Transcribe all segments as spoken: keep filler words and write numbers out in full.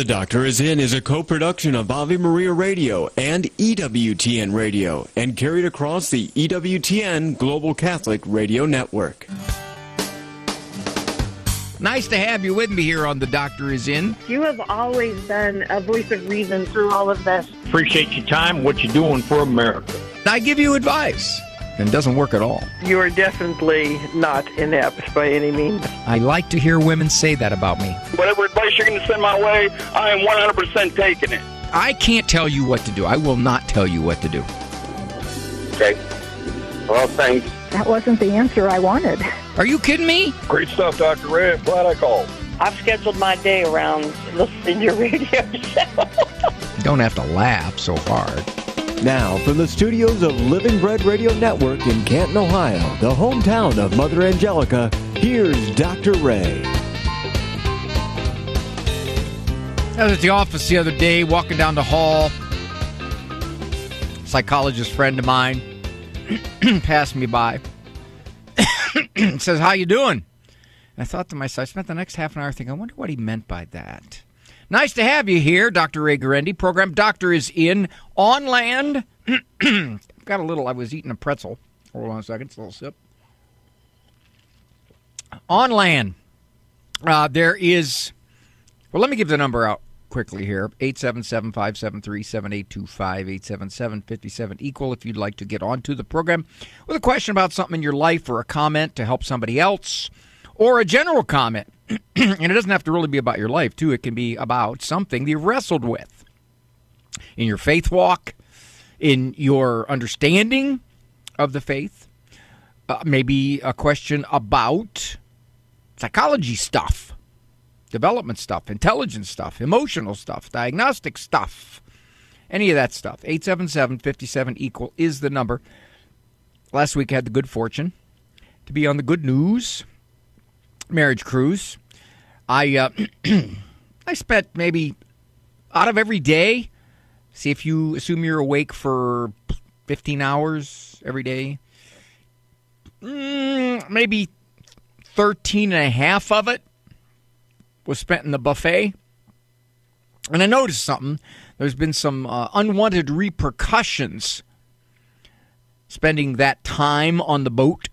The Doctor Is In is a co-production of Ave Maria Radio and E W T N Radio and carried across the E W T N Global Catholic Radio Network. Nice to have you with me here on The Doctor Is In. You have always been a voice of reason through all of this. Appreciate your time, what you're doing for America. I give you advice, and it doesn't work at all. You are definitely not inept by any means. I like to hear women say that about me. Whatever advice you're going to send my way, I am one hundred percent taking it. I can't tell you what to do. I will not tell you what to do. Okay. Well, thanks. That wasn't the answer I wanted. Are you kidding me? Great stuff, Doctor Ray. I'm glad I called. I've scheduled my day around listening to your radio show. Don't have to laugh so hard. Now, from the studios of Living Bread Radio Network in Canton, Ohio, the hometown of Mother Angelica, here's Doctor Ray. I was at the office the other day, walking down the hall. A psychologist friend of mine passed me by. Says, how you doing? And I thought to myself, I spent the next half an hour thinking, I wonder what he meant by that. Nice to have you here, Doctor Ray Guarendi. Program Doctor Is In on land. I've got a little, I was eating a pretzel. Hold on a second, it's a little sip. On land. Uh, there is, well, let me give the number out quickly here. eight seven seven, five seven three, seven eight two five, eight seven seven, five seven, E-QUAL if you'd like to get onto the program with a question about something in your life or a comment to help somebody else or a general comment. And it doesn't have to really be about your life, too. It can be about something that you've wrestled with in your faith walk, in your understanding of the faith, uh, maybe a question about psychology stuff. Development stuff, intelligence stuff, emotional stuff, diagnostic stuff, any of that stuff. eight seven seven, five seven, E-QUAL is the number. Last week I had the good fortune to be on the Good News Marriage Cruise. I uh, I spent maybe out of every day, see if you assume you're awake for fifteen hours every day, mm, maybe thirteen and a half of it was spent in the buffet. And I noticed something. There's been some uh, unwanted repercussions spending that time on the boat.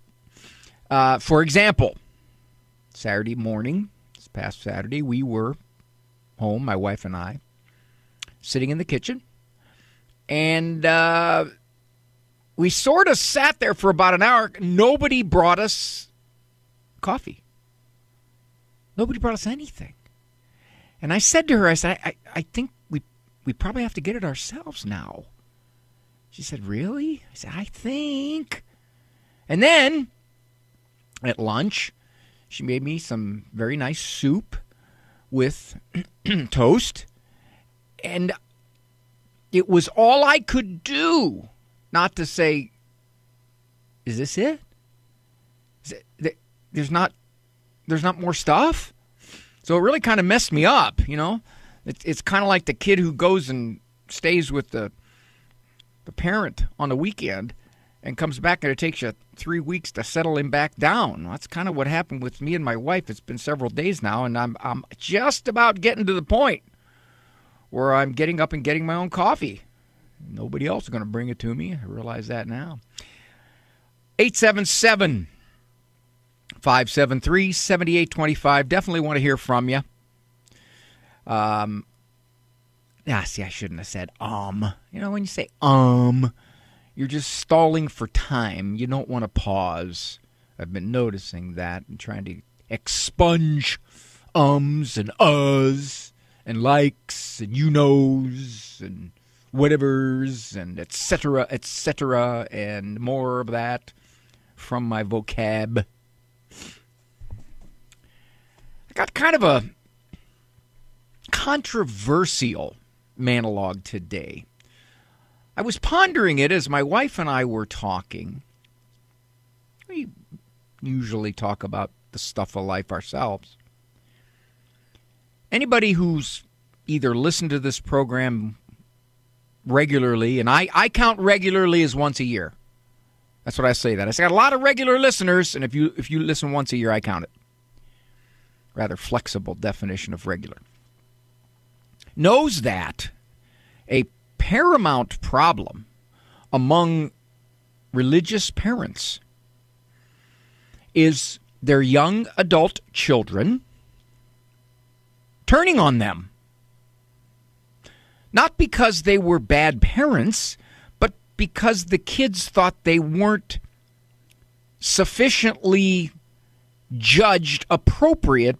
Uh, for example, Saturday morning, this past Saturday, we were home, my wife and I, sitting in the kitchen. And uh, we sort of sat there for about an hour. Nobody brought us coffee. Nobody brought us anything. And I said to her, I said, I, I, I think we we probably have to get it ourselves now. She said, really? I said, I think. And then at lunch, she made me some very nice soup with toast. And it was all I could do not to say, is this it? Is it there's not... There's not more stuff? So it really kind of messed me up, you know? It's, it's kind of like the kid who goes and stays with the the parent on the weekend and comes back and it takes you three weeks to settle him back down. That's kind of what happened with me and my wife. It's been several days now, and I'm I'm just about getting to the point where I'm getting up and getting my own coffee. Nobody else is going to bring it to me. I realize that now. eight seven seven five seven three, seven eight two five. Definitely want to hear from you. Um, ah, see, I shouldn't have said um. You know, when you say um, you're just stalling for time. You don't want to pause. I've been noticing that and trying to expunge ums and uhs and likes and you knows and whatevers and et cetera, et cetera, and more of that from my vocab. Got kind of a controversial monologue today. I was pondering it as my wife and I were talking. We usually talk about the stuff of life ourselves. Anybody who's either listened to this program regularly, and I, I count regularly as once a year. That's what I say that. I say I got a lot of regular listeners, and if you if you listen once a year, I count it. Rather flexible definition of regular. knows that a paramount problem among religious parents is their young adult children turning on them. Not because they were bad parents, but because the kids thought they weren't sufficiently judged appropriate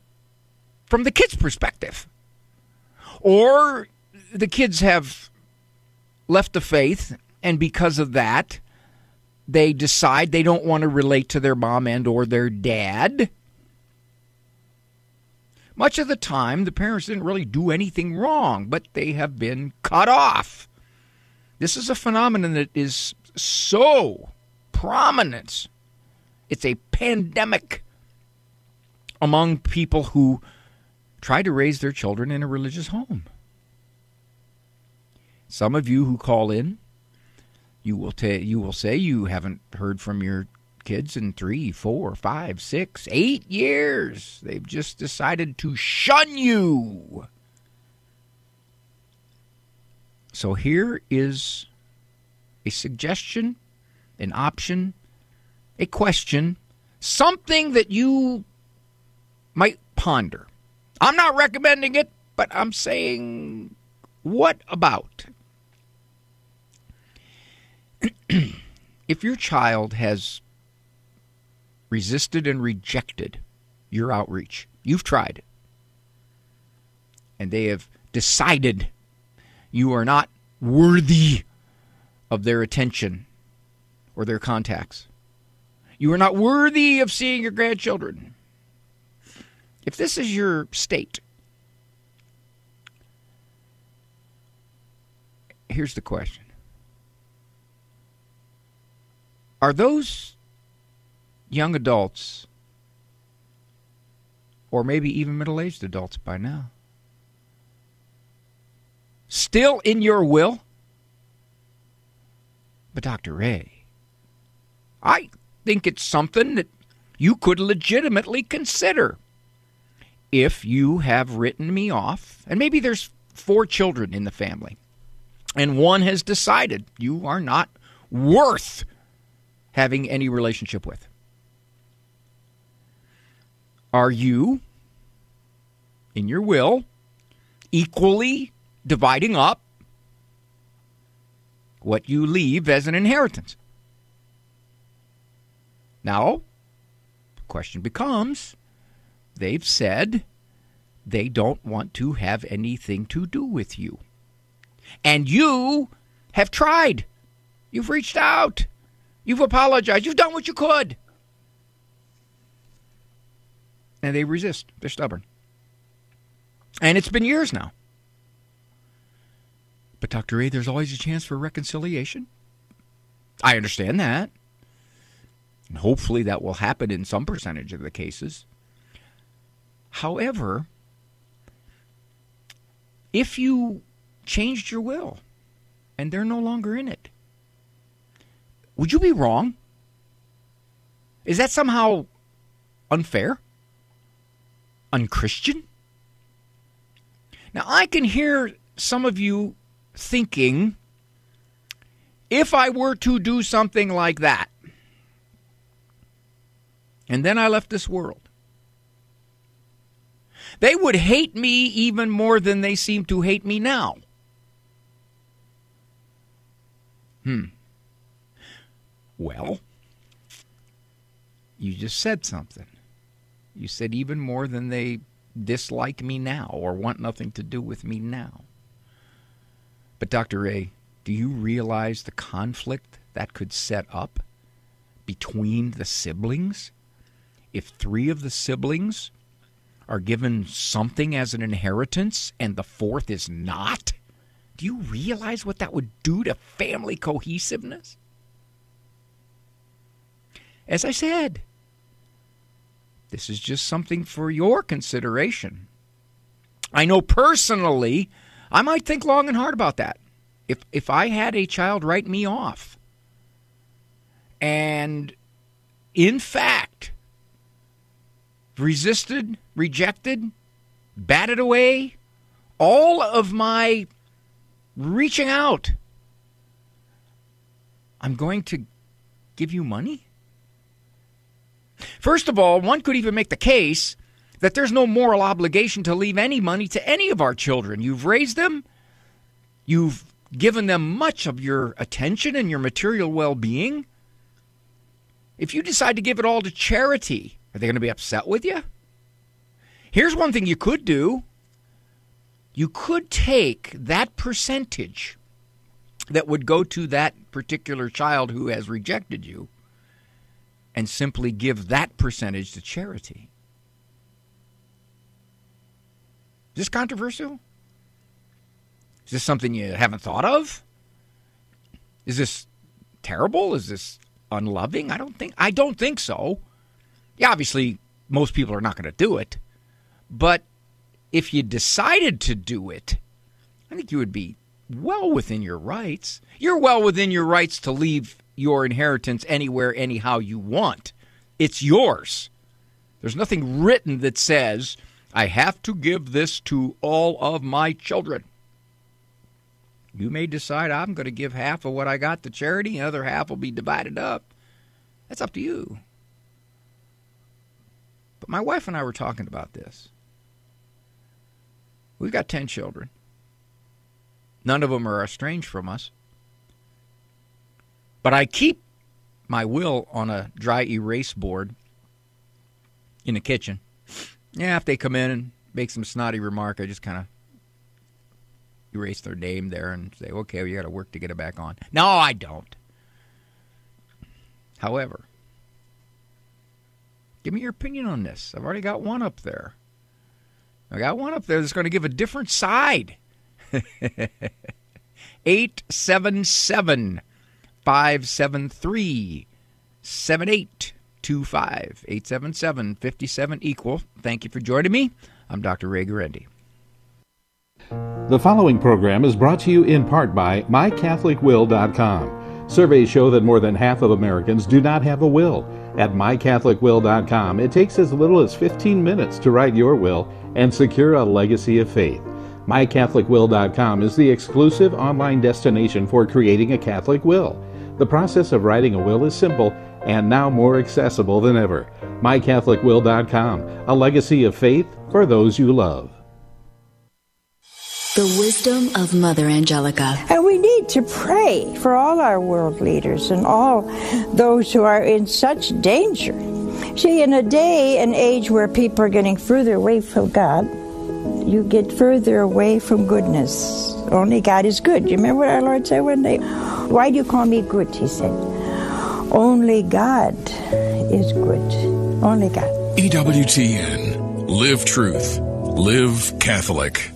from the kids' perspective. Or the kids have left the faith, and because of that, they decide they don't want to relate to their mom and or their dad. Much of the time, the parents didn't really do anything wrong, but they have been cut off. This is a phenomenon that is so prominent. It's a pandemic among people who try to raise their children in a religious home. Some of you who call in, you will ta- you will say you haven't heard from your kids in three, four, five, six, eight years. They've just decided to shun you. So here is a suggestion, an option, a question, something that you might ponder. I'm not recommending it, but I'm saying, what about? If your child has resisted and rejected your outreach, you've tried it, and they have decided you are not worthy of their attention or their contacts. You are not worthy of seeing your grandchildren. If this is your state, here's the question. Are those young adults, or maybe even middle-aged adults by now, still in your will? But Doctor Ray, I think it's something that you could legitimately consider. If you have written me off, and maybe there's four children in the family, and one has decided you are not worth having any relationship with, are you, in your will, equally dividing up what you leave as an inheritance? Now, the question becomes, they've said they don't want to have anything to do with you. And you have tried. You've reached out. You've apologized. You've done what you could. And they resist. They're stubborn. And it's been years now. But Doctor Ray, there's always a chance for reconciliation. I understand that. And hopefully that will happen in some percentage of the cases. However, if you changed your will and they're no longer in it, would you be wrong? Is that somehow unfair? Unchristian? Now, I can hear some of you thinking, if I were to do something like that, and then I left this world, they would hate me even more than they seem to hate me now. Hmm. Well, you just said something. You said even more than they dislike me now or want nothing to do with me now. But Doctor Ray, do you realize the conflict that could set up between the siblings? If three of the siblings are given something as an inheritance, and the fourth is not? Do you realize what that would do to family cohesiveness? As I said, this is just something for your consideration. I know personally, I might think long and hard about that. If if I had a child write me off, and in fact resisted, rejected, batted away, all of my reaching out, I'm going to give you money? First of all, one could even make the case that there's no moral obligation to leave any money to any of our children. You've raised them. You've given them much of your attention and your material well-being. If you decide to give it all to charity, are they going to be upset with you? Here's one thing you could do. You could take that percentage that would go to that particular child who has rejected you and simply give that percentage to charity. Is this controversial? Is this something you haven't thought of? Is this terrible? Is this unloving? I don't think I don't think so. Yeah, obviously, most people are not going to do it. But if you decided to do it, I think you would be well within your rights. You're well within your rights to leave your inheritance anywhere, anyhow you want. It's yours. There's nothing written that says, I have to give this to all of my children. You may decide I'm going to give half of what I got to charity, and the other half will be divided up. That's up to you. But my wife and I were talking about this. We've got ten children. None of them are estranged from us. But I keep my will on a dry erase board in the kitchen. Yeah, if they come in and make some snotty remark, I just kind of erase their name there and say, okay, well, you got to work to get it back on. No, I don't. However, give me your opinion on this. I've already got one up there. I got one up there that's going to give a different side. eight seven seven, five seven three, seven eight two five. eight seven seven, five seven three, seven eight two five. Thank you for joining me. I'm Doctor Ray Guarendi. The following program is brought to you in part by My Catholic Will dot com. Surveys show that more than half of Americans do not have a will. At My Catholic Will dot com, it takes as little as fifteen minutes to write your will and secure a legacy of faith. My Catholic Will dot com is the exclusive online destination for creating a Catholic will. The process of writing a will is simple and now more accessible than ever. My Catholic Will dot com, a legacy of faith for those you love. The wisdom of Mother Angelica. And we need to pray for all our world leaders and all those who are in such danger. See, in a day and age where people are getting further away from God, you get further away from goodness. Only God is good. You remember what our Lord said one day? Why do you call me good? He said, only God is good. Only God. E W T N. Live truth. Live Catholic.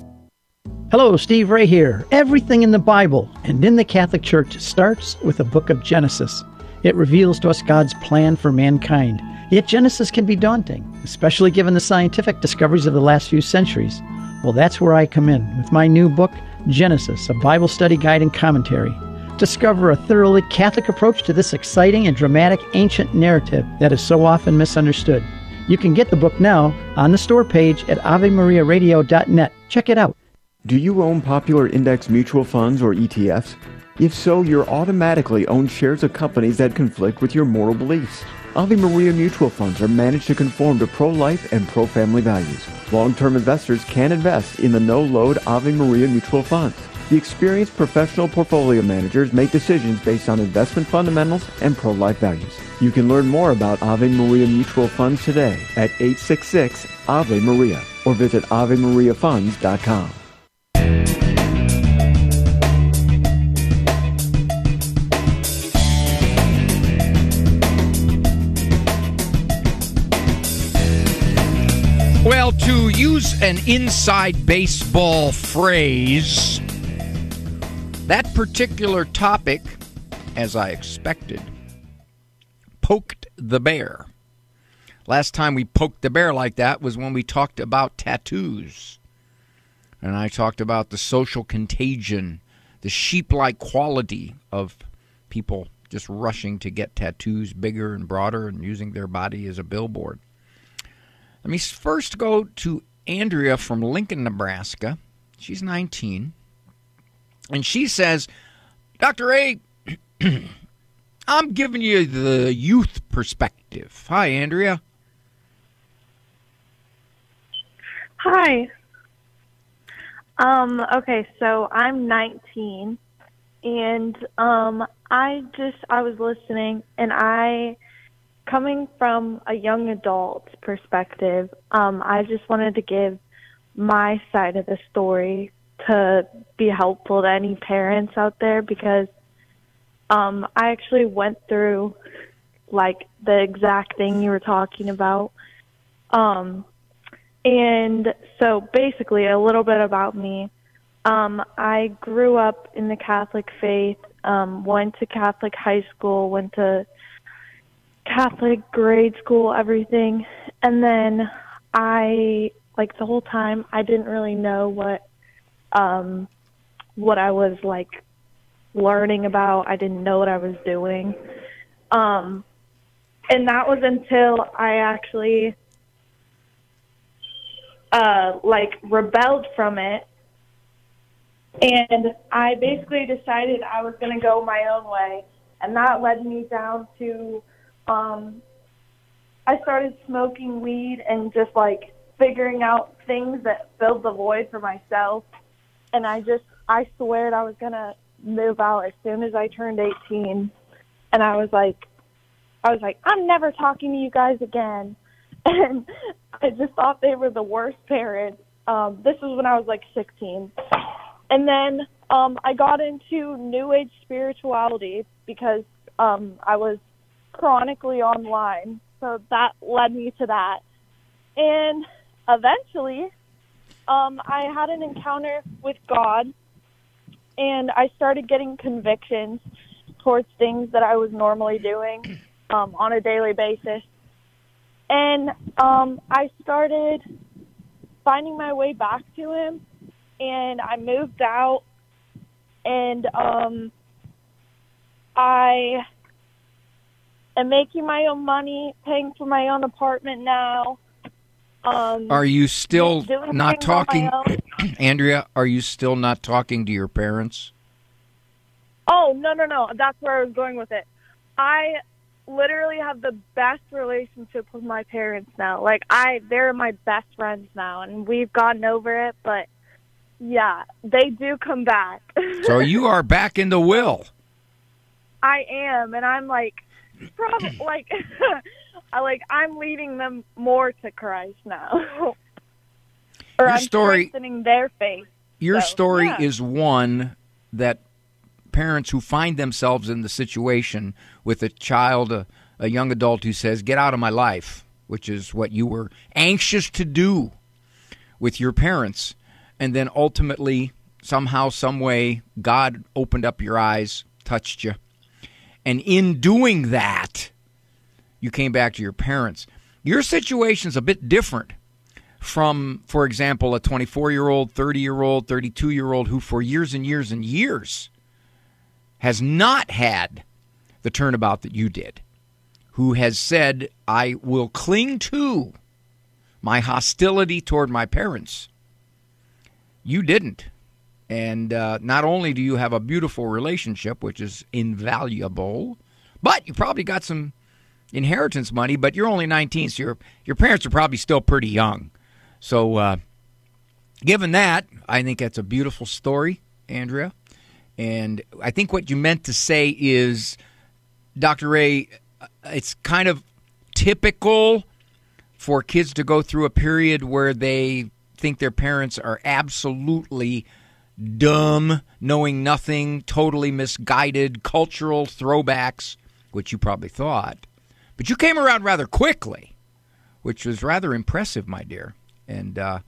Hello, Steve Ray here. Everything in the Bible and in the Catholic Church starts with the book of Genesis. It reveals to us God's plan for mankind. Yet Genesis can be daunting, especially given the scientific discoveries of the last few centuries. Well, that's where I come in with my new book, Genesis, a Bible study guide and commentary. Discover a thoroughly Catholic approach to this exciting and dramatic ancient narrative that is so often misunderstood. You can get the book now on the store page at Ave Maria Radio dot net. Check it out. Do you own popular index mutual funds or E T Fs? If so, you're automatically owned shares of companies that conflict with your moral beliefs. Ave Maria Mutual Funds are managed to conform to pro-life and pro-family values. Long-term investors can invest in the no-load Ave Maria Mutual Funds. The experienced professional portfolio managers make decisions based on investment fundamentals and pro-life values. You can learn more about Ave Maria Mutual Funds today at eight six six, A V E Maria or visit Ave Maria Funds dot com. Well, to use an inside baseball phrase, that particular topic, as I expected, poked the bear. Last time we poked the bear like that was when we talked about tattoos. And I talked about the social contagion, the sheep-like quality of people just rushing to get tattoos bigger and broader and using their body as a billboard. Let me first go to Andrea from Lincoln, Nebraska. She's nineteen. And she says, Doctor Ray, I'm giving you the youth perspective. Hi, Andrea. Hi. Um, okay, so I'm nineteen, and um, I just, I was listening, and I, coming from a young adult perspective, um, I just wanted to give my side of the story to be helpful to any parents out there, because um, I actually went through, like, the exact thing you were talking about. Um, and so basically a little bit about me. Um, I grew up in the Catholic faith, um, went to Catholic high school, went to Catholic grade school, everything. And then I, like, the whole time, I didn't really know what, um, what I was, like, learning about. I didn't know what I was doing. Um, and that was until I actually, uh, like, rebelled from it. And I basically decided I was going to go my own way. And that led me down to, um, I started smoking weed and just, like, figuring out things that filled the void for myself. And I just, I sweared I was going to move out as soon as I turned eighteen. And I was like, I was like, I'm never talking to you guys again. And I just thought they were the worst parents. Um, this was when I was, like, sixteen. And then um, I got into New Age spirituality because um, I was chronically online. So that led me to that. And eventually um, I had an encounter with God, and I started getting convictions towards things that I was normally doing um, on a daily basis. And um, I started finding my way back to him, and I moved out, and um, I am making my own money, paying for my own apartment now. Um, are you still not talking, Andrea, are you still not talking to your parents? Oh, no, no, no. That's where I was going with it. I literally have the best relationship with my parents now. Like, I, they're my best friends now, and we've gotten over it, but, yeah, they do come back. So you are back in the will. I am, and I'm, like, probably, like... I like I'm leading them more to Christ now. Or your I'm story, strengthening their faith. Your so, story yeah. is one that parents who find themselves in the situation with a child, a, a young adult who says, "Get out of my life," which is what you were anxious to do with your parents, and then ultimately, somehow, some way, God opened up your eyes, touched you, and in doing that, you came back to your parents. Your situation's a bit different from, for example, a twenty-four-year-old, thirty-year-old, thirty-two-year-old who for years and years and years has not had the turnabout that you did, who has said, I will cling to my hostility toward my parents. You didn't. And uh, not only do you have a beautiful relationship, which is invaluable, but you probably got some inheritance money, but you're only nineteen, so your your parents are probably still pretty young. So, uh, given that, I think that's a beautiful story, Andrea. And I think what you meant to say is, Doctor Ray, it's kind of typical for kids to go through a period where they think their parents are absolutely dumb, knowing nothing, totally misguided, cultural throwbacks, which you probably thought. But you came around rather quickly, which was rather impressive, my dear. And uh,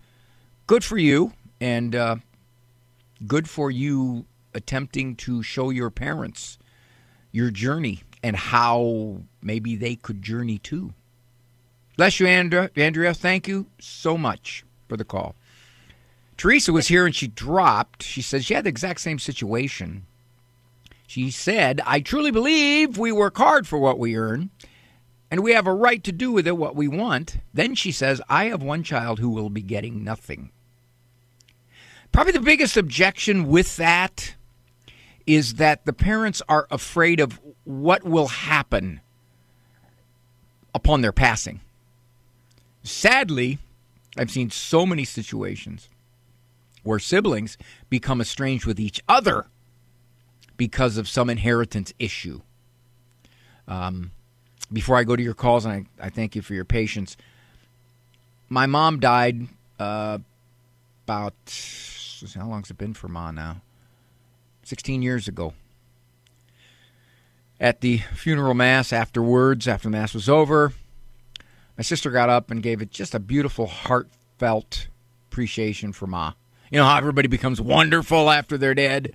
good for you, and uh, good for you attempting to show your parents your journey and how maybe they could journey too. Bless you, Andrea. Andrea, thank you so much for the call. Teresa was here, and she dropped. She says she had the exact same situation. She said, I truly believe we work hard for what we earn, and we have a right to do with it what we want. Then she says, I have one child who will be getting nothing. Probably the biggest objection with that is that the parents are afraid of what will happen upon their passing. Sadly, I've seen so many situations where siblings become estranged with each other because of some inheritance issue. Um, before I go to your calls, and I, I thank you for your patience, my mom died uh, about, how long's it been for Ma now? sixteen years ago. At the funeral mass afterwards, after the mass was over, my sister got up and gave it just a beautiful, heartfelt appreciation for Ma. You know how everybody becomes wonderful after they're dead?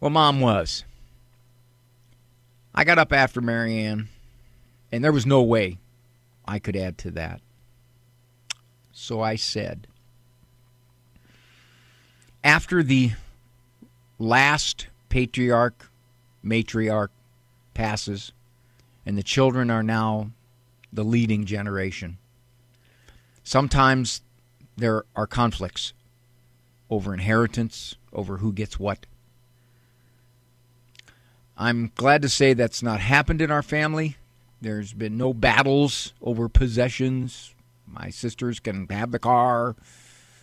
Well, Mom was. I got up after Marianne, and there was no way I could add to that. So I said, after the last patriarch, matriarch passes, and the children are now the leading generation, sometimes there are conflicts over inheritance, over who gets what. I'm glad to say that's not happened in our family. There's been no battles over possessions. My sisters can have the car.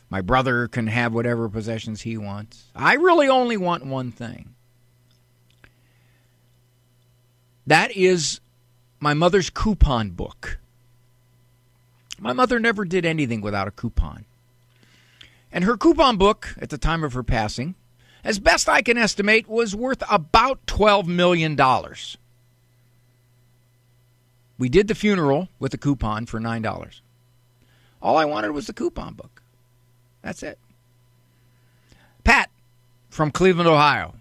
My brother can have whatever possessions he wants. I really only want one thing. That is my mother's coupon book. My mother never did anything without a coupon. And her coupon book, at the time of her passing, as best I can estimate, was worth about twelve million dollars. We did the funeral with a coupon for nine dollars. All I wanted was the coupon book. That's it. Pat from Cleveland, Ohio.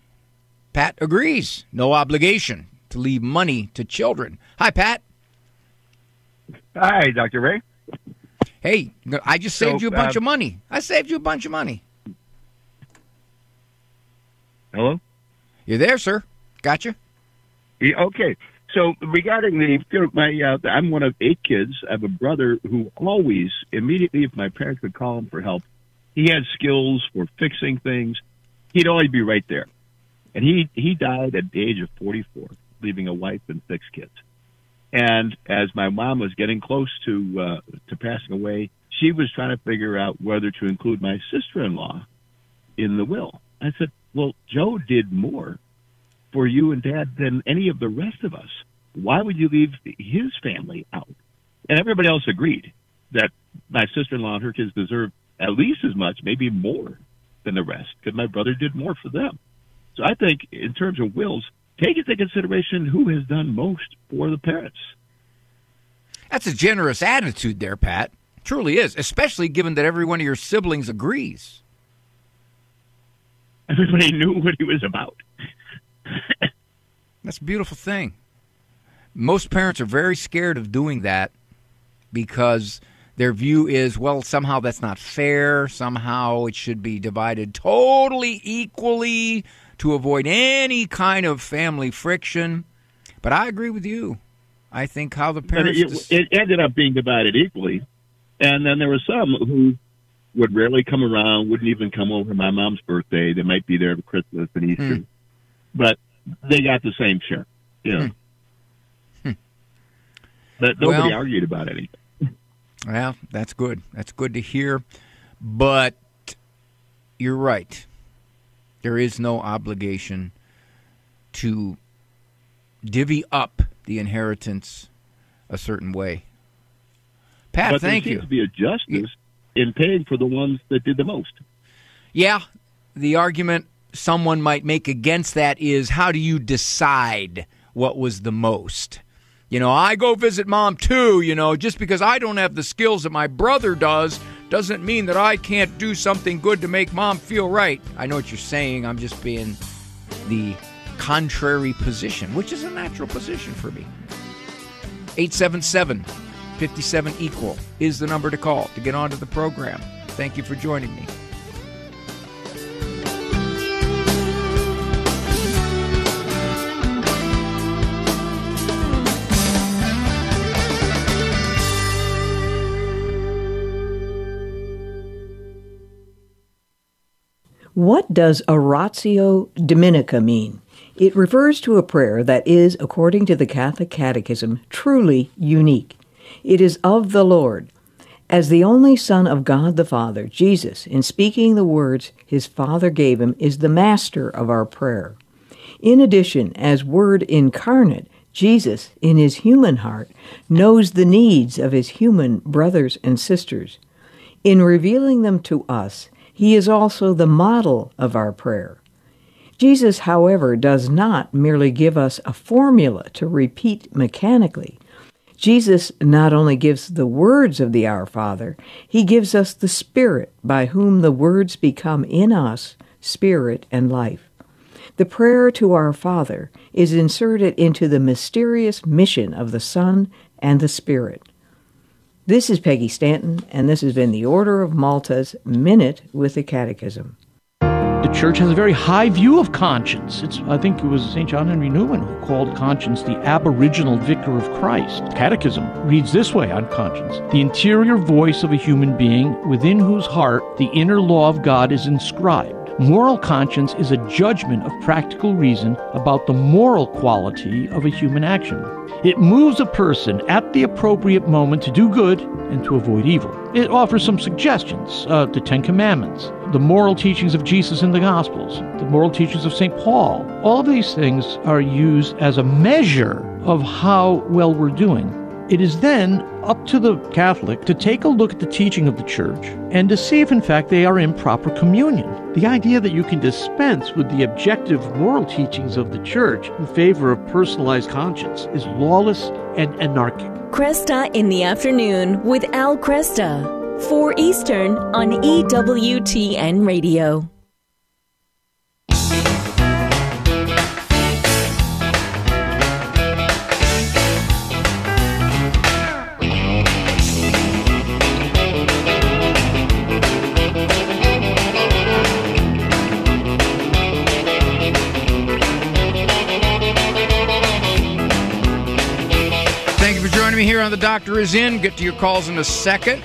Pat agrees. No obligation to leave money to children. Hi, Pat. Hi, Doctor Ray. Hey, I just saved so, you a bunch uh, of money. I saved you a bunch of money. Hello? You're there, sir. Gotcha. Yeah, okay. So regarding the, my, uh, I'm one of eight kids. I have a brother who always, immediately if my parents would call him for help, he had skills for fixing things. He'd always be right there. And he, he died at the age of forty-four, leaving a wife and six kids. And as my mom was getting close to uh, to passing away, she was trying to figure out whether to include my sister-in-law in the will. I said, well, Joe did more for you and Dad than any of the rest of us. Why would you leave his family out? And everybody else agreed that my sister-in-law and her kids deserved at least as much, maybe more than the rest, because my brother did more for them. So I think in terms of wills, take into consideration who has done most for the parents. That's a generous attitude there, Pat. It truly is, especially given that every one of your siblings agrees. Everybody knew what he was about. That's a beautiful thing. Most parents are very scared of doing that because their view is, well, somehow that's not fair. Somehow it should be divided totally equally to avoid any kind of family friction. But I agree with you. I think how the parents... It, dis- it ended up being divided equally. And then there were some who would rarely come around, wouldn't even come over my mom's birthday. They might be there for Christmas and Easter. Mm. But they got the same share. You know. Hmm. Hmm. But nobody well, argued about anything. Well, that's good. That's good to hear. But you're right. There is no obligation to divvy up the inheritance a certain way. Pat, but thank you. There seems you. to be a justice yeah. in paying for the ones that did the most. Yeah, the argument someone might make against that is, how do you decide what was the most? You know, I go visit Mom too, you know, just because I don't have the skills that my brother does doesn't mean that I can't do something good to make Mom feel right. I know what you're saying. I'm just being the contrary position, which is a natural position for me. eight seven seven, five seven, equal is the number to call to get onto the program. Thank you for joining me. What does Oratio Dominica mean? It refers to a prayer that is, according to the Catholic Catechism, truly unique. It is of the Lord. As the only Son of God the Father, Jesus, in speaking the words his Father gave him, is the master of our prayer. In addition, as Word incarnate, Jesus, in his human heart, knows the needs of his human brothers and sisters. In revealing them to us, he is also the model of our prayer. Jesus, however, does not merely give us a formula to repeat mechanically. Jesus not only gives the words of the Our Father, he gives us the Spirit by whom the words become in us spirit and life. The prayer to our Father is inserted into the mysterious mission of the Son and the Spirit. This is Peggy Stanton, and this has been the Order of Malta's Minute with the Catechism. The Church has a very high view of conscience. It's, I think it was Saint John Henry Newman who called conscience the aboriginal vicar of Christ. Catechism reads this way on conscience: the interior voice of a human being within whose heart the inner law of God is inscribed. Moral conscience is a judgment of practical reason about the moral quality of a human action. It moves a person at the appropriate moment to do good and to avoid evil. It offers some suggestions, uh, the Ten Commandments, the moral teachings of Jesus in the Gospels, the moral teachings of Saint Paul. All these things are used as a measure of how well we're doing. It is then up to the Catholic to take a look at the teaching of the Church and to see if, in fact, they are in proper communion. The idea that you can dispense with the objective moral teachings of the Church in favor of personalized conscience is lawless and anarchic. Cresta in the Afternoon with Al Cresta, four Eastern on E W T N Radio. Here on The Doctor Is In. Get to your calls in a second.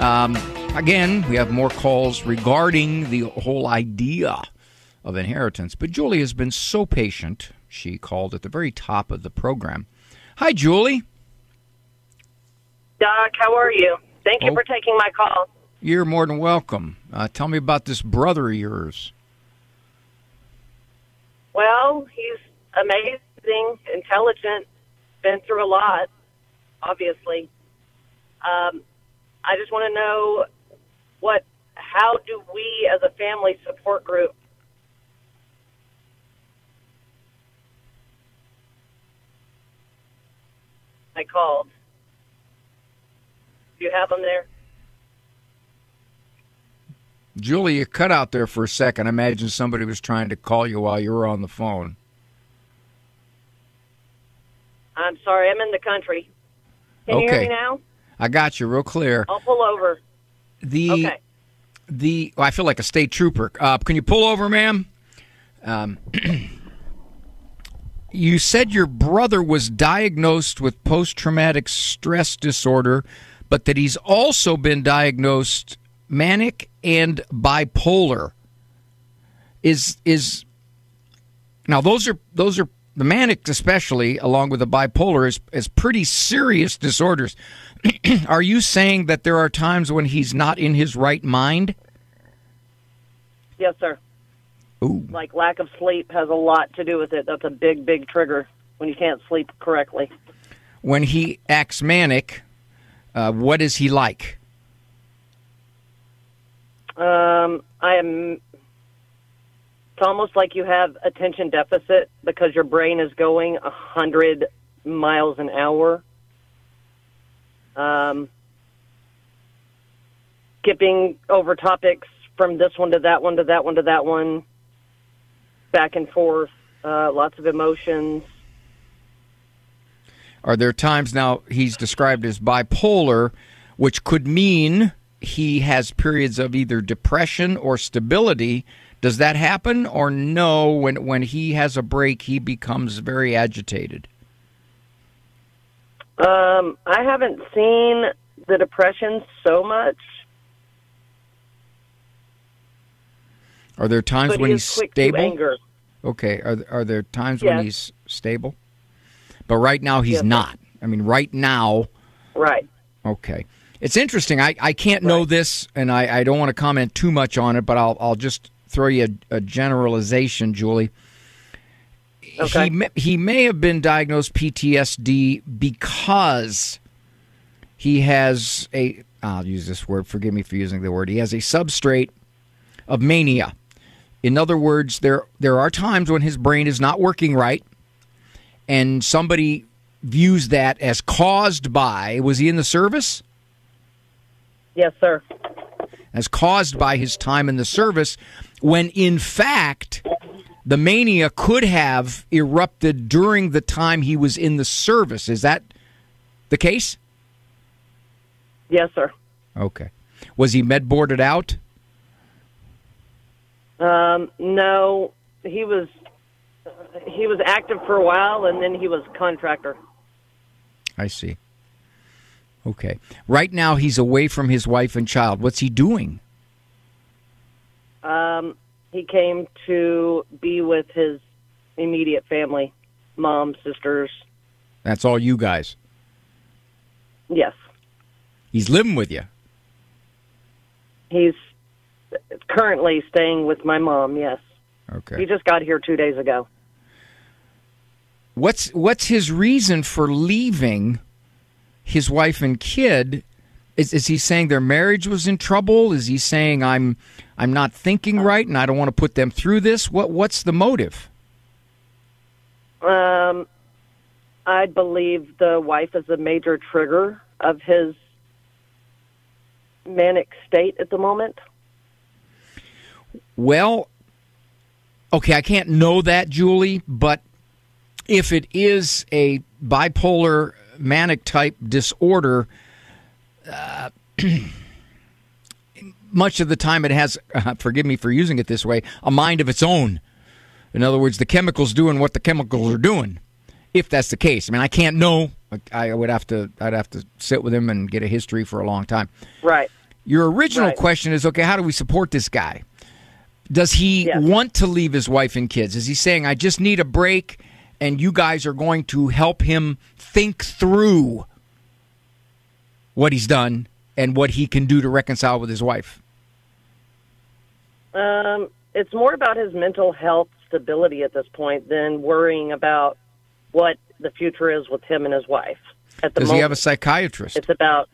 Um, again, we have more calls regarding the whole idea of inheritance. But Julie has been so patient. She called at the very top of the program. Hi, Julie. Doc, how are you? Thank you oh, for taking my call. You're more than welcome. Uh, tell me about this brother of yours. Well, he's amazing, intelligent, been through a lot. Obviously. Um, I just want to know what, how do we as a family support group? I called. Do you have them there? Julie, you cut out there for a second. I imagine somebody was trying to call you while you were on the phone. I'm sorry, I'm in the country. Can okay. you hear me now? I got you real clear. I'll pull over. The, okay. The, well, I feel like a state trooper. Uh, can you pull over, ma'am? Um, you said your brother was diagnosed with post-traumatic stress disorder, but that he's also been diagnosed manic and bipolar. Is is now those are those are. The manic, especially, along with the bipolar, is, is pretty serious disorders. Are you saying that there are times when he's not in his right mind? Yes, sir. Ooh. Like lack of sleep has a lot to do with it. That's a big, big trigger when you can't sleep correctly. When he acts manic, uh, what is he like? Um, I am... It's almost like you have attention deficit because your brain is going one hundred miles an hour. Um, skipping over topics from this one to that one to that one to that one, back and forth, uh, lots of emotions. Are there times now he's described as bipolar, which could mean he has periods of either depression or stability? Does that happen, or no, when, when he has a break, he becomes very agitated? Um, I haven't seen the depression so much. Are there times but when he he's quick stable? To anger. Okay. Are are there times yes. when he's stable? But right now he's yes. not. I mean, right now. Right. Okay. It's interesting. I, I can't right. know this, and I, I don't want to comment too much on it, but I'll I'll just throw you a, a generalization, Julie. Okay. He may, he may have been diagnosed P T S D because he has a, I'll use this word, forgive me for using the word, he has a substrate of mania. In other words, there there are times when his brain is not working right, and somebody views that as caused by, was he in the service? Yes, sir. As caused by his time in the service, when in fact the mania could have erupted during the time he was in the service. Is that the case? Yes, sir. Okay. Was he med-boarded out? Um, no, he was uh, he was active for a while, and then he was contractor. I see. Okay. Right now, he's away from his wife and child. What's he doing? Um, he came to be with his immediate family, mom, sisters. That's all you guys? Yes. He's living with you? He's currently staying with my mom, yes. Okay. He just got here two days ago. What's what's his reason for leaving his wife and kid? Is is he saying their marriage was in trouble? Is he saying I'm I'm not thinking right and I don't want to put them through this? What what's the motive? Um I believe the wife is a major trigger of his manic state at the moment. Well, okay, I can't know that, Julie, but if it is a bipolar manic type disorder, uh, much of the time it has, uh, forgive me for using it this way, a mind of its own. In other words, the chemicals doing what the chemicals are doing, if that's the case. I mean, I can't know. I would have to, I'd have to sit with him and get a history for a long time. Right. Your original right. question is, okay, how do we support this guy? Does he yes. want to leave his wife and kids? Is he saying, I just need a break, and you guys are going to help him think through what he's done and what he can do to reconcile with his wife? Um, it's more about his mental health stability at this point than worrying about what the future is with him and his wife. At the Does moment, he have a psychiatrist? It's about,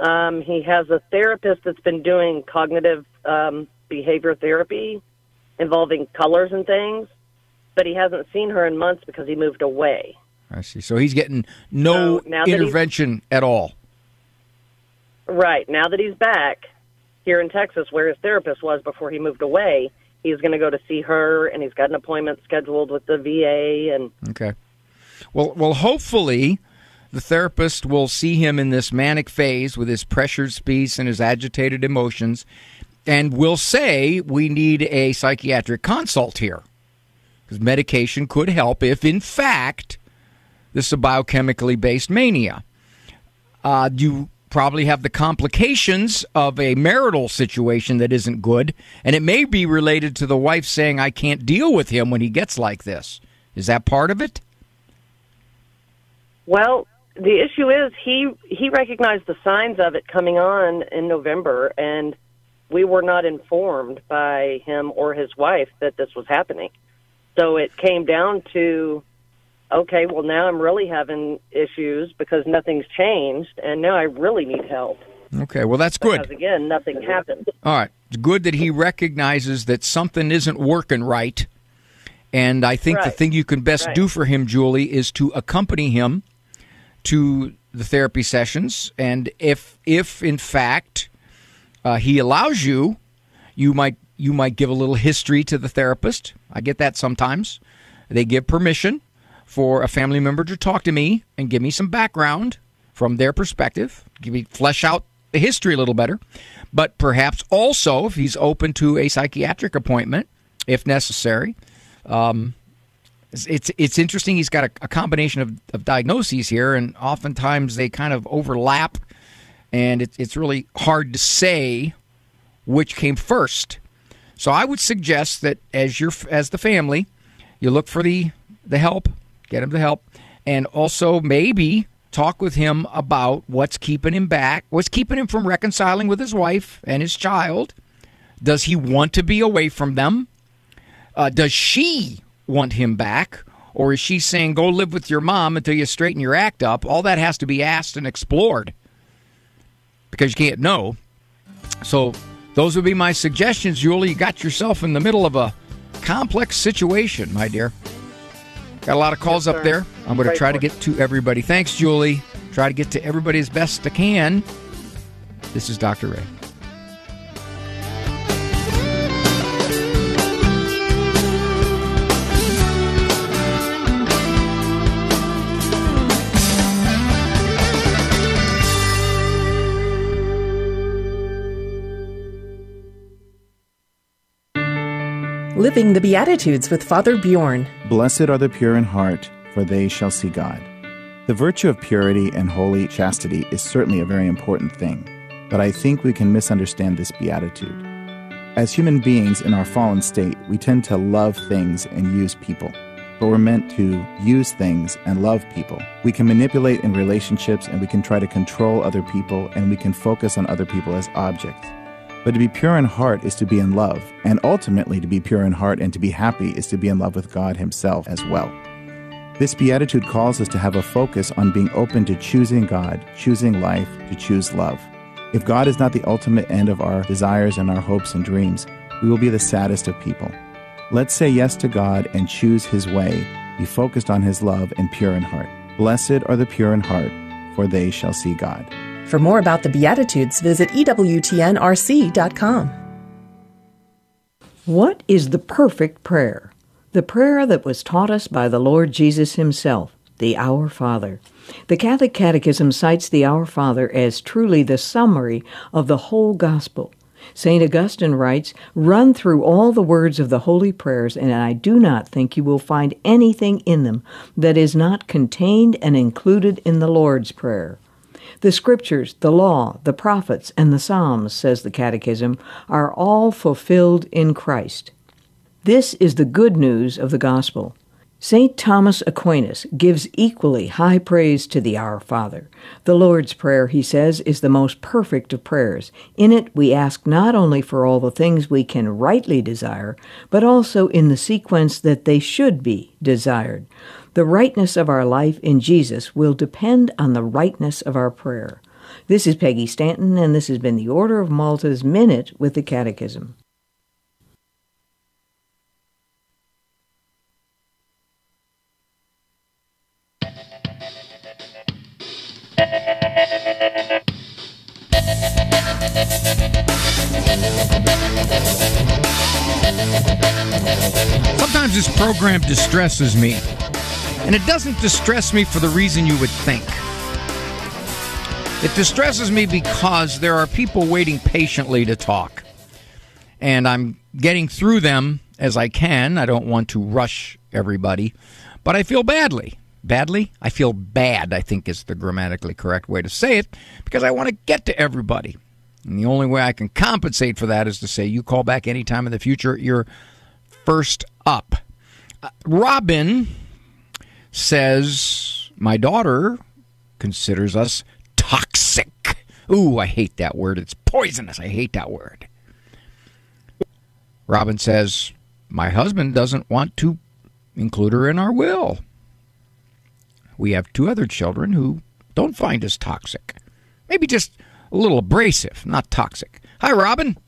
um, he has a therapist that's been doing cognitive um, behavior therapy involving colors and things, but he hasn't seen her in months because he moved away. I see. So he's getting no so intervention at all. Right. Now that he's back here in Texas where his therapist was before he moved away, he's going to go to see her, and he's got an appointment scheduled with the V A. And okay. Well, well, hopefully the therapist will see him in this manic phase with his pressured speech and his agitated emotions and will say we need a psychiatric consult here because medication could help if, in fact, this is a biochemically based mania. Uh, you probably have the complications of a marital situation that isn't good, and it may be related to the wife saying, I can't deal with him when he gets like this. Is that part of it? Well, the issue is he, he recognized the signs of it coming on in November, and we were not informed by him or his wife that this was happening. So it came down to, okay, well, now I'm really having issues because nothing's changed, and now I really need help. Okay, well, that's good. Because, again, nothing happened. All right. It's good that he recognizes that something isn't working right, and I think right. the thing you can best right. do for him, Julie, is to accompany him to the therapy sessions, and if, if in fact, uh, he allows you, you might, you might give a little history to the therapist. I get that sometimes. They give permission for a family member to talk to me and give me some background from their perspective, give me flesh out the history a little better, but perhaps also if he's open to a psychiatric appointment, if necessary. Um, it's, it's it's interesting. He's got a, a combination of, of diagnoses here, and oftentimes they kind of overlap, and it, it's really hard to say which came first. So I would suggest that as your as the family, you look for the the help, get him the help, and also maybe talk with him about what's keeping him back, what's keeping him from reconciling with his wife and his child. Does he want to be away from them? Uh, does she want him back? Or is she saying, go live with your mom until you straighten your act up? All that has to be asked and explored because you can't know. So those would be my suggestions, Julie. You got yourself in the middle of a complex situation, my dear. Got a lot of calls yes, up there. I'm going to try to get to everybody. Thanks, Julie. Try to get to everybody as best I can. This is Doctor Ray. Living the Beatitudes with Father Bjorn. Blessed are the pure in heart, for they shall see God. The virtue of purity and holy chastity is certainly a very important thing, but I think we can misunderstand this beatitude. As human beings in our fallen state, we tend to love things and use people, but we're meant to use things and love people. We can manipulate in relationships, and we can try to control other people, and we can focus on other people as objects. But to be pure in heart is to be in love, and ultimately to be pure in heart and to be happy is to be in love with God Himself as well. This beatitude calls us to have a focus on being open to choosing God, choosing life, to choose love. If God is not the ultimate end of our desires and our hopes and dreams, we will be the saddest of people. Let's say yes to God and choose His way, be focused on His love and pure in heart. Blessed are the pure in heart, for they shall see God. For more about the Beatitudes, visit E W T N R C dot com. What is the perfect prayer? The prayer that was taught us by the Lord Jesus Himself, the Our Father. The Catholic Catechism cites the Our Father as truly the summary of the whole Gospel. Saint Augustine writes, "Run through all the words of the holy prayers, and I do not think you will find anything in them that is not contained and included in the Lord's Prayer." The Scriptures, the Law, the Prophets, and the Psalms, says the Catechism, are all fulfilled in Christ. This is the good news of the Gospel. Saint Thomas Aquinas gives equally high praise to the Our Father. The Lord's Prayer, he says, is the most perfect of prayers. In it we ask not only for all the things we can rightly desire, but also in the sequence that they should be desired. The rightness of our life in Jesus will depend on the rightness of our prayer. This is Peggy Stanton, and this has been the Order of Malta's Minute with the Catechism. Sometimes this program distresses me. And it doesn't distress me for the reason you would think. It distresses me because there are people waiting patiently to talk. And I'm getting through them as I can. I don't want to rush everybody. But I feel badly. Badly? I feel bad, I think is the grammatically correct way to say it, because I want to get to everybody. And the only way I can compensate for that is to say you call back any time in the future. You're first up. Uh, Robin says, my daughter considers us toxic. Ooh, I hate that word. It's poisonous. I hate that word. Robin says, my husband doesn't want to include her in our will. We have two other children who don't find us toxic. Maybe just a little abrasive, not toxic. Hi, Robin.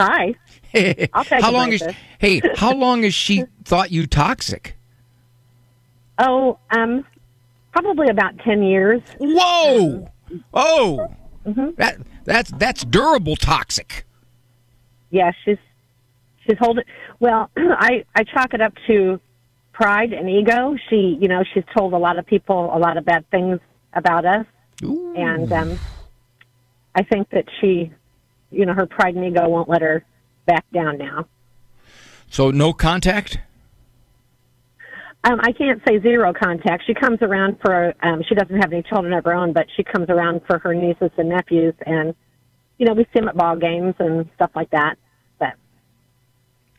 Hi. Hey, I'll take how long is, hey, how long has she thought you toxic? Oh, um, probably about ten years. Whoa! Oh, mm-hmm. that that's that's durable toxic. Yeah, she's she's holding. Well, I, I chalk it up to pride and ego. She, you know, she's told a lot of people a lot of bad things about us, Ooh. and um, I think that she, you know, her pride and ego won't let her back down now. So no contact? Um, I can't say zero contact. She comes around for, um, she doesn't have any children of her own, but she comes around for her nieces and nephews. And, you know, we see them at ball games and stuff like that. But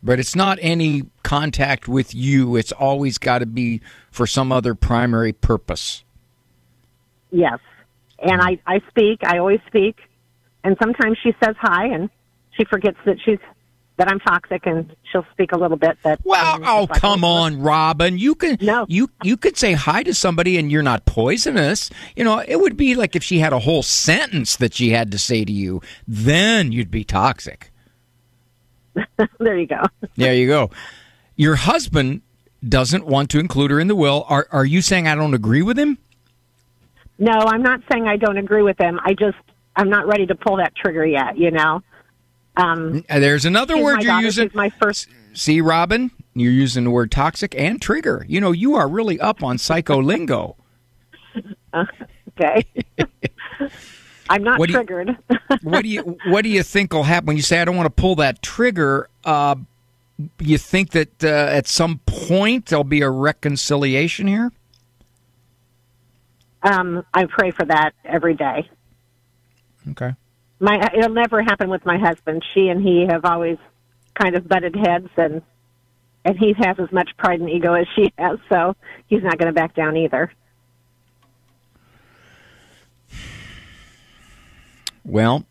But it's not any contact with you. It's always got to be for some other primary purpose. Yes. And I, I speak. I always speak. And sometimes she says hi, and she forgets that she's that I'm toxic, and she'll speak a little bit. That well, um, oh, like, come on, Robin. You can no. you you could say hi to somebody, and you're not poisonous. You know, it would be like if she had a whole sentence that she had to say to you. Then you'd be toxic. There you go. There you go. Your husband doesn't want to include her in the will. Are are you saying I don't agree with him? No, I'm not saying I don't agree with him. I just, I'm not ready to pull that trigger yet, you know. Um, There's another word you're using. My first... See, Robin, you're using the word toxic and trigger. You know, you are really up on psycholingo. uh, okay. I'm not what triggered. Do you, what do you What do you think will happen when you say I don't want to pull that trigger? Uh, you think that uh, at some point there'll be a reconciliation here? Um, I pray for that every day. Okay. My it'll never happen with my husband. She and he have always kind of butted heads, and and he has as much pride and ego as she has, so he's not going to back down either. Well,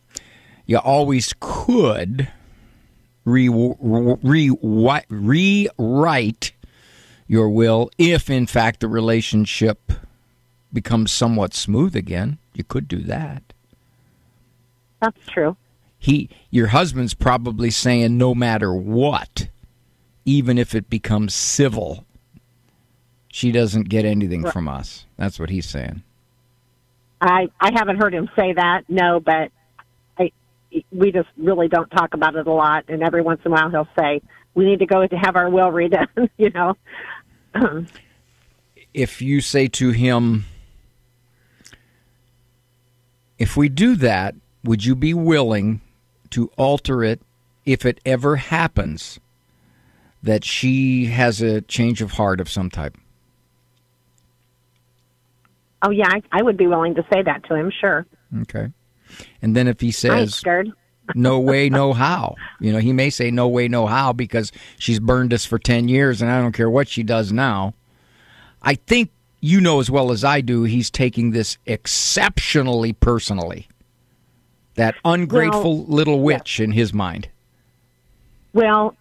you always could re- re- re- rewrite your will if, in fact, the relationship becomes somewhat smooth again. You could do that. That's true. He, your husband's probably saying no matter what, even if it becomes civil, she doesn't get anything right from us. That's what he's saying. I, I haven't heard him say that, no, but I, we just really don't talk about it a lot. And every once in a while he'll say, we need to go to have our will redone, you know. If you say to him, if we do that, would you be willing to alter it if it ever happens that she has a change of heart of some type? Oh, yeah, I, I would be willing to say that to him, sure. Okay. And then if he says, no way, no how. You know, he may say no way, no how because she's burned us for ten years and I don't care what she does now. I think you know as well as I do he's taking this exceptionally personally, that ungrateful well, little witch yeah. in his mind. Well,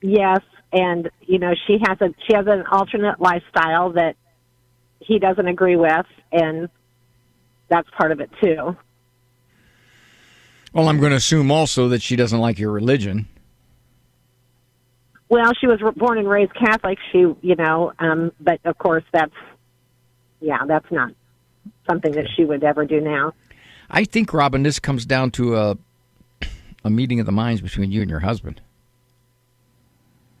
yes, and, you know, she has a she has an alternate lifestyle that he doesn't agree with, and that's part of it, too. Well, I'm going to assume also that she doesn't like your religion. Well, she was born and raised Catholic, she, you know, um, but, of course, that's, yeah, that's not something that she would ever do now. I think, Robin, this comes down to a, a meeting of the minds between you and your husband.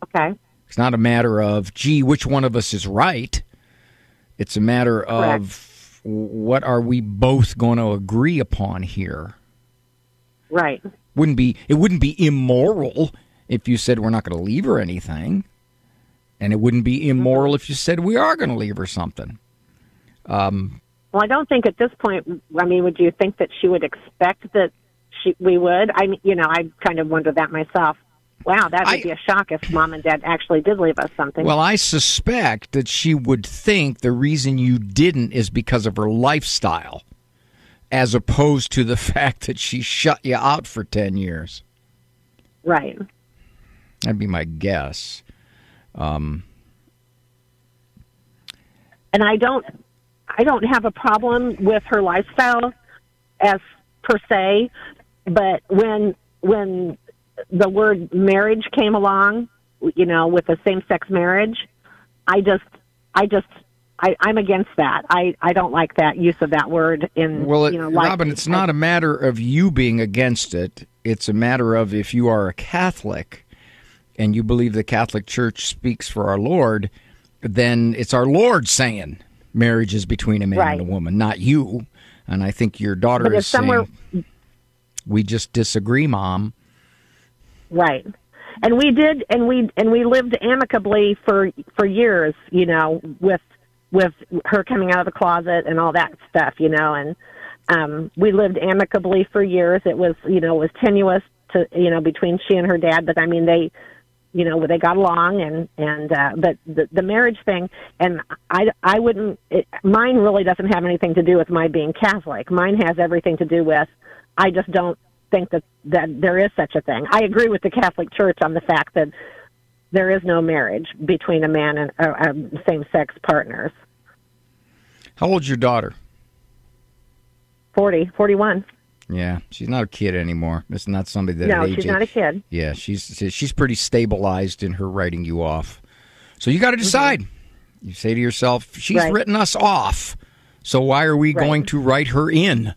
Okay. It's not a matter of, gee, which one of us is right. It's a matter Correct. Of what are we both going to agree upon here? Right. Wouldn't be it wouldn't be immoral if you said we're not going to leave her anything, and it wouldn't be immoral if you said we are going to leave her something. Um, well, I don't think at this point. I mean, would you think that she would expect that she we would? I mean, you know, I kind of wonder that myself. Wow, that would I, be a shock if Mom and Dad actually did leave us something. Well, I suspect that she would think the reason you didn't is because of her lifestyle, as opposed to the fact that she shut you out for ten years. Right. That'd be my guess. Um, and I don't, I don't have a problem with her lifestyle, as per se, but when when. the word marriage came along, you know, with a same-sex marriage, I just, I just, I, I'm against that. I, I don't like that use of that word in, well, it, you know, life. Robin, it's I, not a matter of you being against it. It's a matter of if you are a Catholic and you believe the Catholic Church speaks for our Lord, then it's our Lord saying marriage is between a man right. and a woman, not you. And I think your daughter but is saying, we just disagree, Mom. Right. And we did, and we and we lived amicably for for years, you know, with with her coming out of the closet and all that stuff, you know, and um, we lived amicably for years. It was, you know, it was tenuous to, you know, between she and her dad, but I mean, they you know, they got along, and and uh, but the, the marriage thing, and I, I wouldn't. It, mine really doesn't have anything to do with my being Catholic. Mine has everything to do with I just don't think that that there is such a thing. I agree with the Catholic Church on the fact that there is no marriage between a man and uh, um, same-sex partners. How old's your daughter? Forty, forty-one. Yeah, she's not a kid anymore. It's not somebody that... No, she's not a kid. Yeah, she's she's pretty stabilized in her writing you off. So you got to decide. Mm-hmm. You say to yourself, she's right. written us off, so why are we right. going to write her in?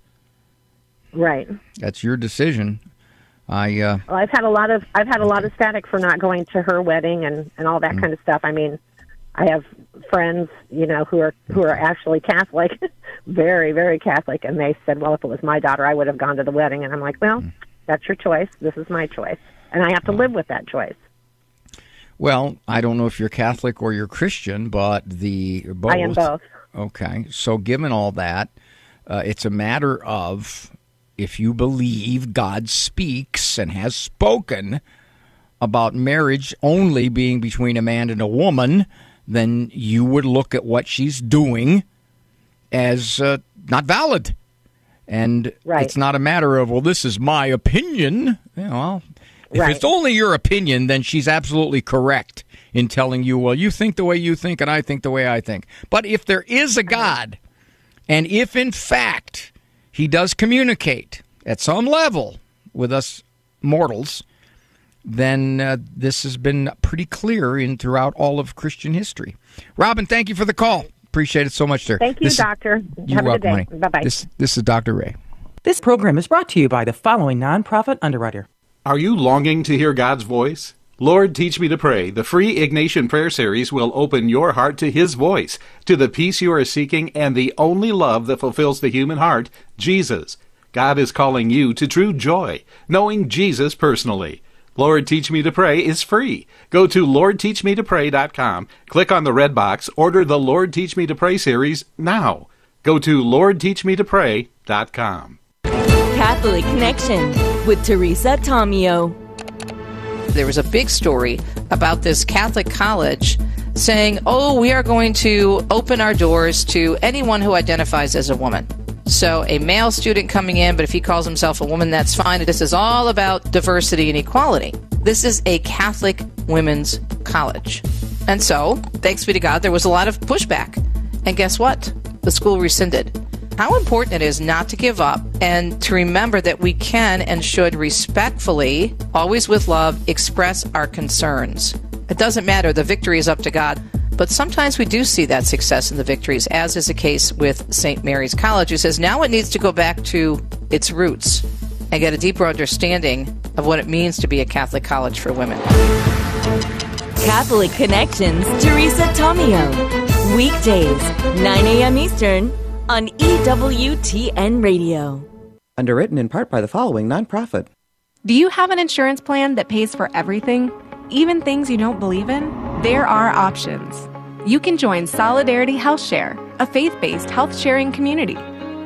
Right. That's your decision. I. Uh, well, I've had a lot of I've had a lot of static for not going to her wedding and, and all that mm-hmm. kind of stuff. I mean, I have friends, you know, who are who are actually Catholic, very, very Catholic, and they said, well, if it was my daughter, I would have gone to the wedding. And I'm like, well, mm. that's your choice. This is my choice. And I have to live with that choice. Well, I don't know if you're Catholic or you're Christian, but the both. I am both. Okay. So given all that, uh, it's a matter of if you believe God speaks and has spoken about marriage only being between a man and a woman, then you would look at what she's doing as uh, not valid. And right. it's not a matter of, well, this is my opinion. Yeah, well, if right. it's only your opinion, then she's absolutely correct in telling you, well, you think the way you think and I think the way I think. But if there is a God, and if, in fact, he does communicate at some level with us mortals, then uh, this has been pretty clear in throughout all of Christian history. Robin, thank you for the call. Appreciate it so much, sir. Thank you, this Doctor. Is, Have a good day. Bye-bye. This, this is Doctor Ray. This program is brought to you by the following nonprofit underwriter. Are you longing to hear God's voice? Lord, Teach Me to Pray, the free Ignatian Prayer Series will open your heart to His voice, to the peace you are seeking, and the only love that fulfills the human heart, Jesus. God is calling you to true joy, knowing Jesus personally. Lord, Teach Me to Pray is free. Go to Lord Teach Me to Pray dot com, click on the red box, order the Lord Teach Me to Pray series now. Go to Lord Teach Me to Pray dot com. Catholic Connection with Teresa Tomeo. There was a big story about this Catholic college saying, oh, we are going to open our doors to anyone who identifies as a woman. So a male student coming in, but if he calls himself a woman, that's fine. This is all about diversity and equality. This is a Catholic women's college. And so, thanks be to God, there was a lot of pushback. And guess what? The school rescinded. How important it is not to give up and to remember that we can and should respectfully, always with love, express our concerns. It doesn't matter. The victory is up to God. But sometimes we do see that success in the victories, as is the case with Saint Mary's College, who says now it needs to go back to its roots and get a deeper understanding of what it means to be a Catholic college for women. Catholic Connections, Teresa Tomeo. Weekdays, nine a.m. Eastern on E W T N Radio. Underwritten in part by the following nonprofit. Do you have an insurance plan that pays for everything, even things you don't believe in? There are options. You can join Solidarity HealthShare, a faith-based health-sharing community.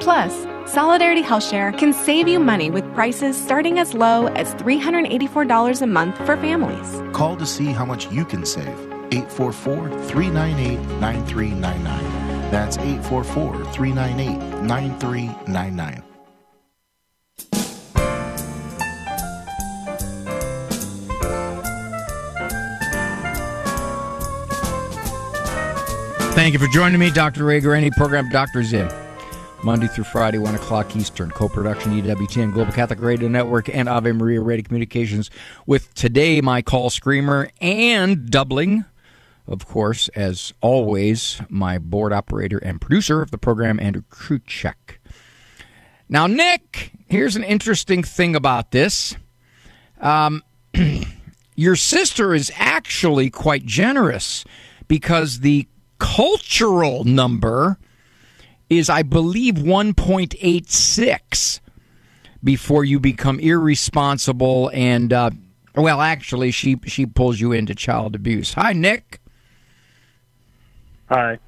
Plus, Solidarity HealthShare can save you money with prices starting as low as three hundred eighty-four dollars a month for families. Call to see how much you can save. eight four four, three nine eight, nine three nine nine. That's eight four four, three nine eight, nine three nine nine. Thank you for joining me, Doctor Ray Guarendi, program Doctors In, Monday through Friday, one o'clock Eastern, co-production E W T N Global Catholic Radio Network and Ave Maria Radio Communications, with today my call screamer and doubling, of course, as always, my board operator and producer of the program, Andrew Kruczek. Now, Nick, here's an interesting thing about this. Um, your sister is actually quite generous because the cultural number is, I believe, one point eight six before you become irresponsible and, uh, well, actually, she, she pulls you into child abuse. Hi, Nick. Hi.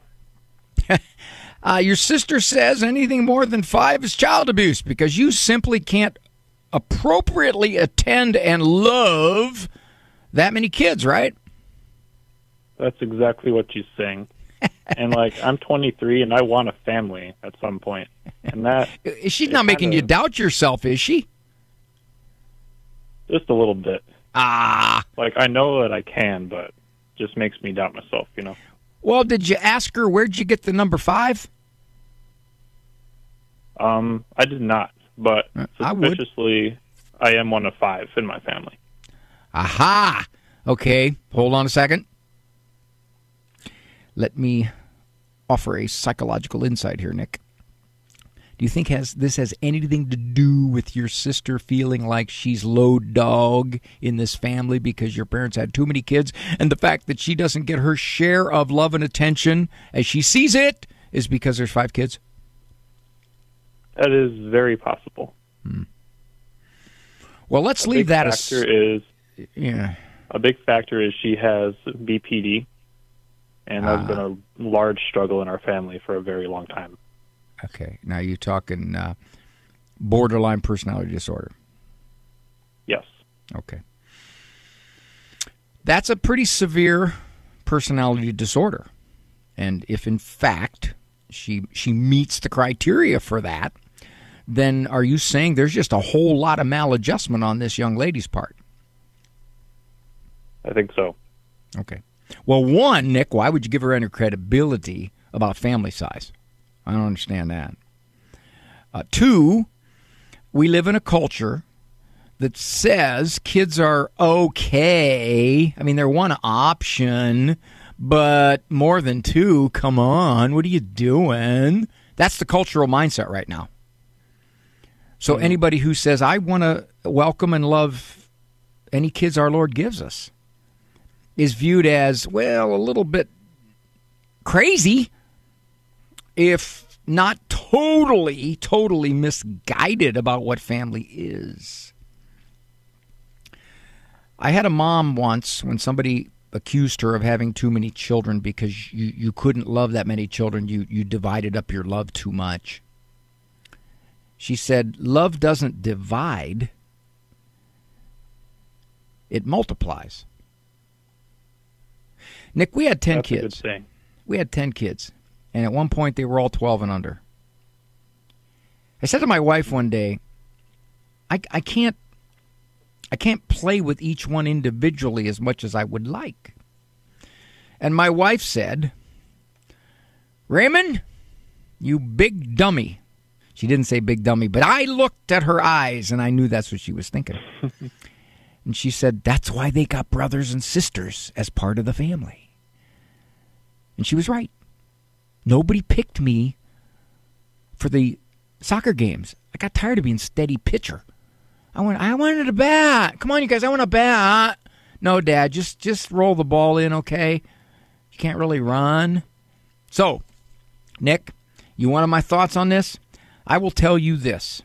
uh, your sister says anything more than five is child abuse because you simply can't appropriately attend and love that many kids, right? That's exactly what she's saying. And, like, I'm twenty-three, and I want a family at some point. And that she's not making kinda, you doubt yourself, is she? Just a little bit. Ah. Like, I know that I can, but just makes me doubt myself, you know? Well, did you ask her, where'd you get the number five? Um, I did not, but suspiciously, I, I am one of five in my family. Aha! Okay, hold on a second. Let me offer a psychological insight here, Nick. Do you think has this has anything to do with your sister feeling like she's low dog in this family because your parents had too many kids, and the fact that she doesn't get her share of love and attention as she sees it is because there's five kids? That is very possible. Hmm. Well, let's a leave big that factor as... Is, yeah. A big factor is she has B P D, and that's uh, been a large struggle in our family for a very long time. Okay. Now you're talking uh, borderline personality disorder. Yes. Okay. That's a pretty severe personality disorder. And if, in fact, she she meets the criteria for that, then are you saying there's just a whole lot of maladjustment on this young lady's part? I think so. Okay. Well, one, Nick, why would you give her any credibility about family size? I don't understand that. Uh, two, we live in a culture that says kids are okay. I mean, they're one option, but more than two, come on, what are you doing? That's the cultural mindset right now. So mm-hmm. anybody who says, I want to welcome and love any kids our Lord gives us, is viewed as, well, a little bit crazy, if not totally, totally misguided about what family is. I had a mom once when somebody accused her of having too many children because you, you couldn't love that many children. You, you divided up your love too much. She said, love doesn't divide. It multiplies. Nick, we had ten That's kids. A good thing. We had ten kids, and at one point they were all twelve and under. I said to my wife one day, I, I can't, I can't play with each one individually as much as I would like. And my wife said, Raymond, you big dummy. She didn't say big dummy, but I looked at her eyes, and I knew that's what she was thinking. And she said, that's why they got brothers and sisters as part of the family. And she was right. Nobody picked me for the soccer games. I got tired of being steady pitcher. I went, I wanted a bat. Come on, you guys, I want a bat. No, Dad, just, just roll the ball in, okay? You can't really run. So, Nick, you wanted my thoughts on this? I will tell you this.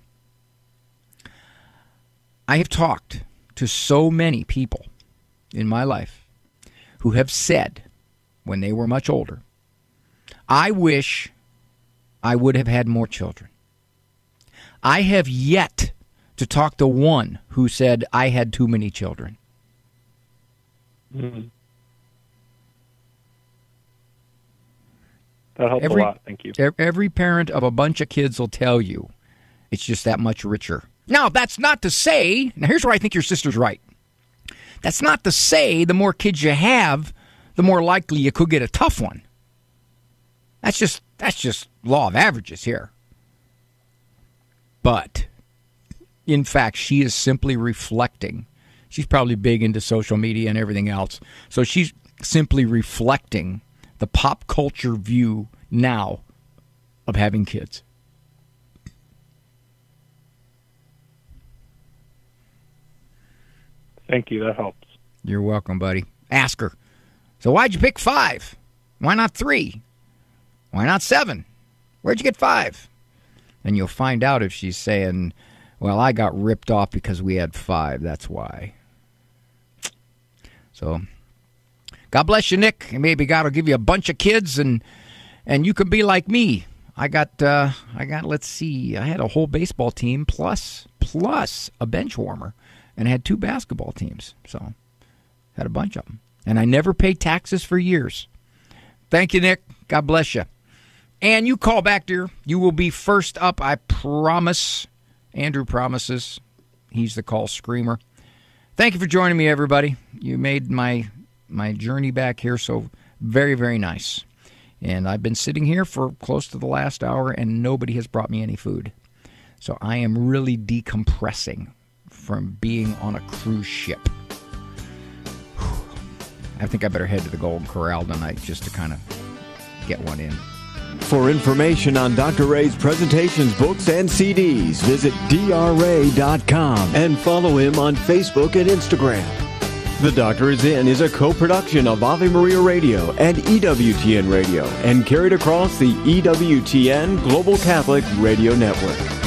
I have talked to so many people in my life who have said, when they were much older, I wish I would have had more children. I have yet to talk to one who said, I had too many children. Mm-hmm. That helps a lot, thank you. Every parent of a bunch of kids will tell you it's just that much richer. Now, that's not to say, now here's where I think your sister's right. That's not to say the more kids you have, the more likely you could get a tough one. That's just that's just law of averages here. But, in fact, she is simply reflecting. She's probably big into social media and everything else. So she's simply reflecting the pop culture view now of having kids. Thank you. That helps. You're welcome, buddy. Ask her. So why'd you pick five? Why not three? Why not seven? Where'd you get five? And you'll find out if she's saying, well, I got ripped off because we had five. That's why. So God bless you, Nick. And maybe God will give you a bunch of kids, and and you can be like me. I got, uh, I got. Let's see, I had a whole baseball team plus plus a bench warmer. And had two basketball teams. So Had a bunch of them. And I never paid taxes for years. Thank you, Nick. God bless you. And you call back, dear. You will be first up, I promise. Andrew promises. He's the call screamer. Thank you for joining me, everybody. You made my my journey back here so very, very nice. And I've been sitting here for close to the last hour, and nobody has brought me any food. So I am really decompressing from being on a cruise ship. I think I better head to the Golden Corral tonight just to kind of get one in. For information on Doctor Ray's presentations, books, and C Ds, visit D R Ray dot com and follow him on Facebook and Instagram. The Doctor Is In is a co-production of Ave Maria Radio and E W T N Radio and carried across the E W T N Global Catholic Radio Network.